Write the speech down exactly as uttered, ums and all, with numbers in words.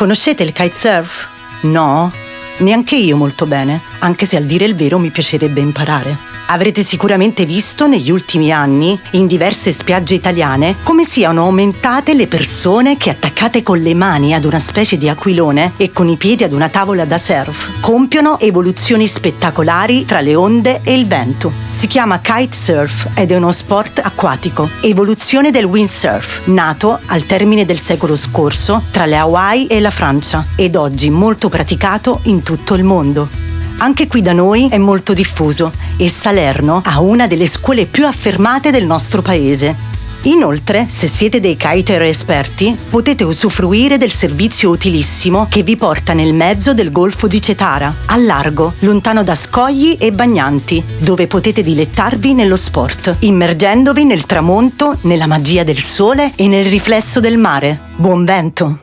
Conoscete il kitesurf? No? Neanche io molto bene, anche se a dire il vero mi piacerebbe imparare. Avrete sicuramente visto negli ultimi anni, in diverse spiagge italiane, come siano aumentate le persone che, attaccate con le mani ad una specie di aquilone e con i piedi ad una tavola da surf, compiono evoluzioni spettacolari tra le onde e il vento. Si chiama kite surf ed è uno sport acquatico, evoluzione del windsurf, nato al termine del secolo scorso tra le Hawaii e la Francia ed oggi molto praticato in tutto il mondo. Anche qui da noi è molto diffuso e Salerno ha una delle scuole più affermate del nostro paese. Inoltre, se siete dei kiter esperti, potete usufruire del servizio utilissimo che vi porta nel mezzo del golfo di Cetara, al largo, lontano da scogli e bagnanti, dove potete dilettarvi nello sport, immergendovi nel tramonto, nella magia del sole e nel riflesso del mare. Buon vento!